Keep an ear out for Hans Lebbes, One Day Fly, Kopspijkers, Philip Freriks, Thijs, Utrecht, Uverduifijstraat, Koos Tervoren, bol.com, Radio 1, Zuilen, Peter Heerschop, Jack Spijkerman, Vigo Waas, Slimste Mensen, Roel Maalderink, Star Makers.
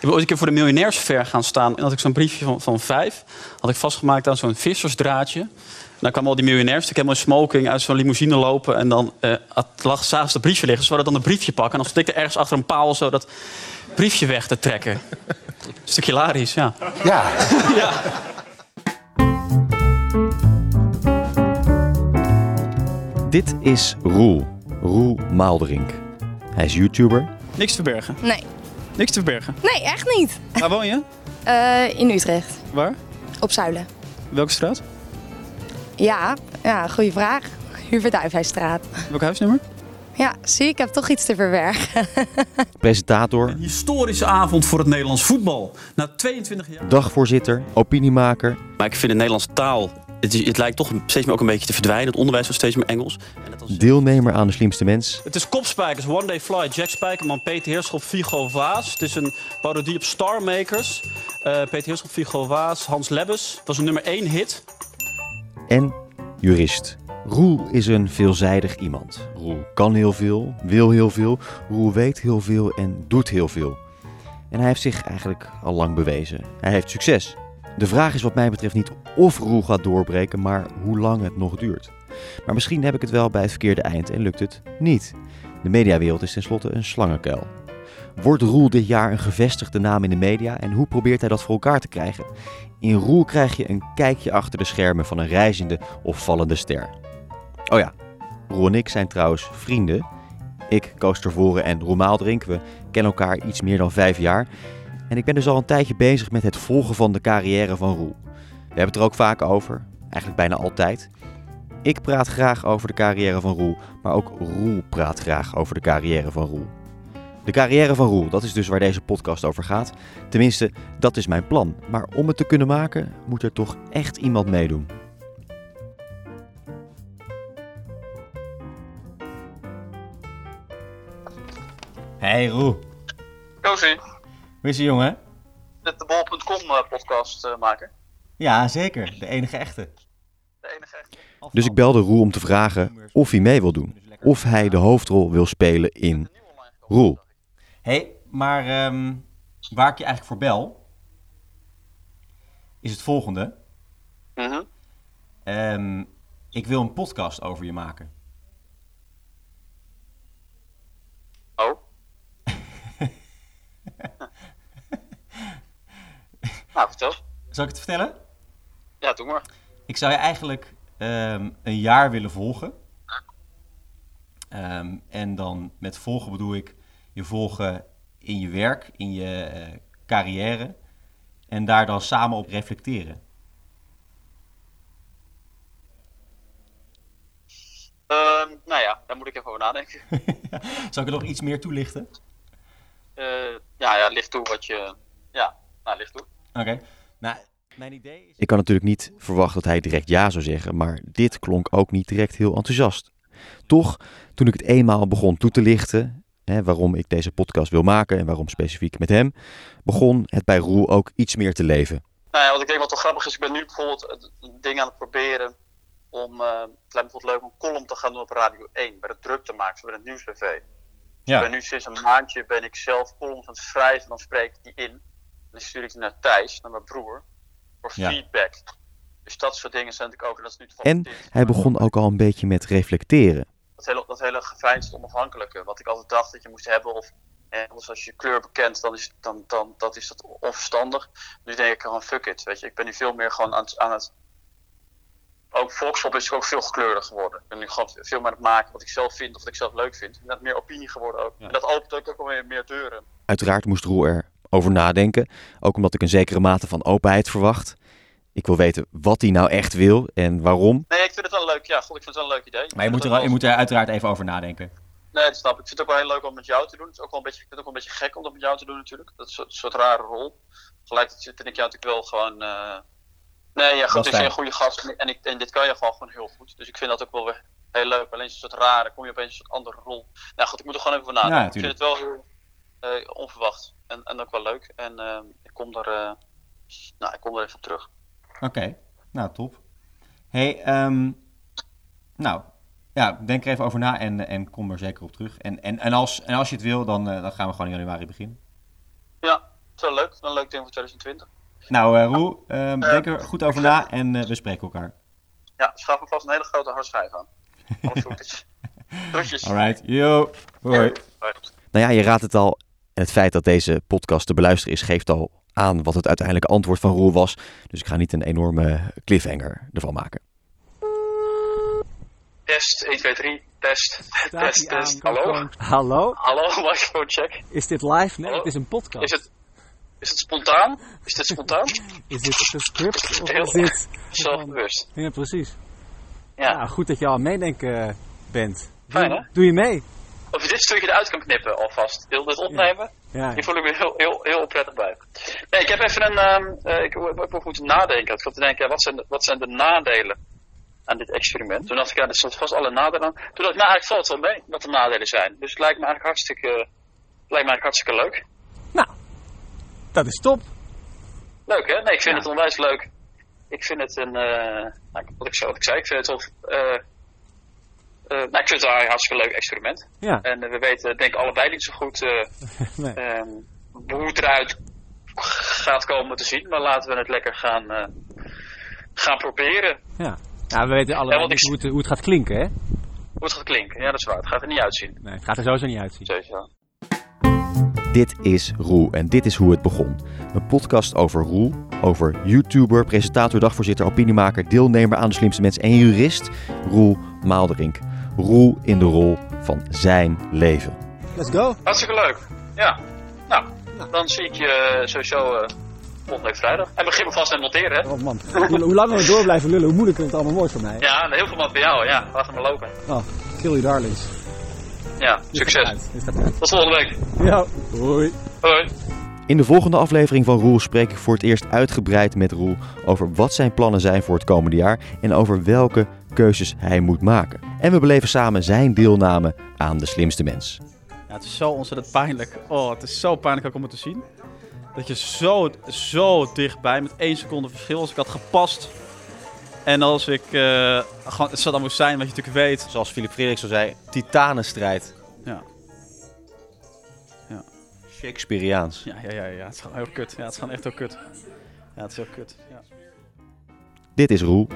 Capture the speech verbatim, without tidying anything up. Ik ben ooit een keer voor de miljonairsver gaan staan. En had ik zo'n briefje van, van vijf. Had ik vastgemaakt aan zo'n vissersdraadje. En dan kwamen al die miljonairs, die helemaal in smoking uit zo'n limousine lopen. En dan eh, lag, zagen ze dat briefje liggen. Ze zouden dan een briefje pakken. En dan stikte ergens achter een paal zo dat briefje weg te trekken. Een stukje hilarisch, ja. Ja. Ja. Dit is Roel. Roel Maalderink. Hij is YouTuber. Niks te verbergen? Nee. Niks te verbergen? Nee, echt niet. Waar woon je? Uh, in Utrecht. Waar? Op Zuilen. Welke straat? Ja, ja, goede vraag. Uverduifijstraat. Welk huisnummer? Ja, zie, ik heb toch iets te verbergen. Presentator. Een historische avond voor het Nederlands voetbal. Na tweeëntwintig jaar. Dagvoorzitter, opiniemaker. Maar ik vind de Nederlandse taal, het, is, het lijkt toch steeds meer ook een beetje te verdwijnen. Het onderwijs wordt steeds meer Engels. En dat als... Deelnemer aan de Slimste Mens. Het is Kopspijkers, One Day Fly, Jack Spijkerman, Peter Heerschop, Vigo Waas. Het is een parodie op Star Makers. Uh, Peter Heerschop, Vigo Waas, Hans Lebbes. Het was een nummer één hit. En jurist. Roel is een veelzijdig iemand. Roel kan heel veel, wil heel veel. Roel weet heel veel en doet heel veel. En hij heeft zich eigenlijk al lang bewezen. Hij heeft succes. De vraag is wat mij betreft niet of Roel gaat doorbreken, maar hoe lang het nog duurt. Maar misschien heb ik het wel bij het verkeerde eind en lukt het niet. De mediawereld is tenslotte een slangenkuil. Wordt Roel dit jaar een gevestigde naam in de media en hoe probeert hij dat voor elkaar te krijgen? In Roel krijg je een kijkje achter de schermen van een reizende of vallende ster. Oh ja, Roel en ik zijn trouwens vrienden. Ik, Koos Tervoren en Roel Maalderink, we kennen elkaar iets meer dan vijf jaar. En ik ben dus al een tijdje bezig met het volgen van de carrière van Roel. We hebben het er ook vaak over, eigenlijk bijna altijd. Ik praat graag over de carrière van Roel, maar ook Roel praat graag over de carrière van Roel. De carrière van Roel, dat is dus waar deze podcast over gaat. Tenminste, dat is mijn plan. Maar om het te kunnen maken, moet er toch echt iemand meedoen. Hey Roel. Josie. Hoe is je, jongen? Met de bol punt com podcast maken. Ja, zeker. De enige echte. De enige echte. Dus ik belde Roel om te vragen of hij mee wil doen. Of hij de hoofdrol wil spelen in Roel. Hé, hey, maar um, waar ik je eigenlijk voor bel, is het volgende. Mm-hmm. Um, ik wil een podcast over je maken. Oh? Nou, vertel. Zal ik het vertellen? Ja, doe maar. Ik zou je eigenlijk um, een jaar willen volgen. Um, en dan met volgen bedoel ik je volgen in je werk, in je uh, carrière en daar dan samen op reflecteren. Uh, nou ja, daar moet ik even over nadenken. Zal ik er nog iets meer toelichten? Uh, ja, ja, licht toe wat je... Ja, nou, licht toe. Oké. Okay. Nou, mijn idee is... Ik kan natuurlijk niet verwachten dat hij direct ja zou zeggen, maar dit klonk ook niet direct heel enthousiast. Toch, toen ik het eenmaal begon toe te lichten, hè, waarom ik deze podcast wil maken en waarom specifiek met hem, begon het bij Roel ook iets meer te leven. Nou ja, wat ik denk wat wel grappig is, ik ben nu bijvoorbeeld een ding aan het proberen om, uh, het lijkt me bijvoorbeeld leuk om een column te gaan doen op Radio één, bij de druktemakers, bij het Nieuws B V. Ja. Ik ben nu sinds een maandje ben ik zelf columns aan het schrijven, dan spreek ik die in. En dan stuur ik die naar Thijs, naar mijn broer, voor ja. feedback. Dus dat soort dingen zijn natuurlijk ook. En, dat is nu het en hij begon ook al een beetje met reflecteren. Dat hele, dat hele geveinsd onafhankelijke. Wat ik altijd dacht dat je moest hebben. Of eh, als je je kleur bekent, dan is, dan, dan, dat, is dat onverstandig. Nu denk ik gewoon fuck it. Weet je. Ik ben nu veel meer gewoon aan, aan het... Ook Volkspop is ook veel gekleurder geworden. Ik ben nu gewoon veel meer aan het maken wat ik zelf vind. Of wat ik zelf leuk vind. En dat meer opinie geworden ook. Ja. En dat opent ook wel weer meer deuren. Uiteraard moest Roel erover nadenken. Ook omdat ik een zekere mate van openheid verwacht. Ik wil weten wat hij nou echt wil en waarom. Nee, ik vind het wel leuk. Ja, God, ik vind het wel een leuk idee. Maar je moet, er, wel... je moet er uiteraard even over nadenken. Nee, dat snap ik. Ik vind het ook wel heel leuk om met jou te doen. Het is ook wel een beetje, ik vind het ook wel een beetje gek om dat met jou te doen natuurlijk. Dat is een soort rare rol. Gelijk vind ik jou natuurlijk wel gewoon... Uh... Nee, ja, goed, dit is een goede gast. En, ik, en dit kan je gewoon, gewoon heel goed. Dus ik vind dat ook wel weer heel leuk. Alleen een soort rare, kom je opeens een soort andere rol. Nou goed, ik moet er gewoon even over nadenken. Ja, ik vind het wel heel uh, onverwacht. En, en ook wel leuk. En uh, ik, kom er, uh... nou, ik kom er even op terug. Oké, okay. Nou top. Hey, um, nou, ja, denk er even over na en, en kom er zeker op terug. En, en, en, als, en als je het wil, dan, uh, dan gaan we gewoon in januari beginnen. Ja, is wel leuk. Een leuk ding voor twintig twintig. Nou, uh, Roel, uh, uh, denk er goed over na en uh, we spreken elkaar. Ja, schaf me vast een hele grote hardschijf aan. Alles goed. Doetjes. Alright, yo. Hoi. Nou ja, je raadt het al. En het feit dat deze podcast te beluisteren is, geeft al aan wat het uiteindelijke antwoord van Roel was. Dus ik ga niet een enorme cliffhanger ervan maken. Test, één, twee, drie, test, Staat test, test. Aan, hallo? Hallo? Hallo, microphone check. Is dit live? Nee, hallo? Het is een podcast. Is het, is het spontaan? Is dit spontaan? Is dit gescript? Of heel is dit... zelfbewust. Ja, precies. Ja. Nou, goed dat je al aan meedenken bent. Doe, Fijn, hè? Doe je mee? Of je dit stukje eruit kan knippen alvast. Wil dit opnemen? Ja. Ja, ja. Hier voel ik me heel, heel, heel prettig bij. Nee, ik heb even een... Uh, uh, ik heb ook moeten nadenken. Ik heb te denken, ja, wat, zijn de, wat zijn de nadelen aan dit experiment? Toen dacht ik, ja, er zat vast alle nadelen aan. Toen dacht ik, nou, eigenlijk valt het wel mee wat de nadelen zijn. Dus het lijkt me eigenlijk hartstikke, uh, lijkt me eigenlijk hartstikke leuk. Nou, dat is top. Leuk, hè? Nee, ik vind ja. het onwijs leuk. Ik vind het een... Uh, nou, wat, ik, wat ik zei, ik vind het tof... Uh, Uh, nou, ik vind het een hartstikke leuk experiment. Ja. En uh, we weten, denk ik, allebei niet zo goed uh, nee. um, hoe het eruit gaat komen te zien. Maar laten we het lekker gaan, uh, gaan proberen. Ja. Ja, we weten allebei niet ik... hoe, het, hoe het gaat klinken, hè? Hoe het gaat klinken, ja, dat is waar. Het gaat er niet uitzien. Nee, het gaat er sowieso niet uitzien. Sowieso. Dit is Roel en dit is hoe het begon. Een podcast over Roel, over YouTuber, presentator, dagvoorzitter, opiniemaker, deelnemer aan de Slimste Mensen en jurist Roel Maalderink. Roel in de rol van zijn leven. Let's go. Hartstikke leuk. Ja. Nou, dan zie ik je sowieso uh, volgende vrijdag. En begin me vast aan noteren, hè? Oh man, hoe langer we door blijven lullen, hoe moeilijker het allemaal wordt voor mij. Hè? Ja, heel veel man voor jou, ja. Laat hem maar lopen. Oh, kill you darlings. Ja, succes. Tot volgende week. Ja, hoi. Hoi. In de volgende aflevering van Roel spreek ik voor het eerst uitgebreid met Roel over wat zijn plannen zijn voor het komende jaar en over welke keuzes hij moet maken. En we beleven samen zijn deelname aan de Slimste Mens. Ja, het is zo ontzettend pijnlijk. Oh, het is zo pijnlijk ook om het te zien. Dat je zo, zo dichtbij, met één seconde verschil, als ik had gepast. En als ik uh, gewoon, het zou dan moest zijn, wat je natuurlijk weet. Zoals Philip Freriks al zei, titanenstrijd. Ja. Ja. Shakespeareaans. Ja, ja, ja, ja, het is gewoon heel kut. Ja, het is gewoon echt heel kut. Ja, het is heel kut. Ja. Dit is Roel.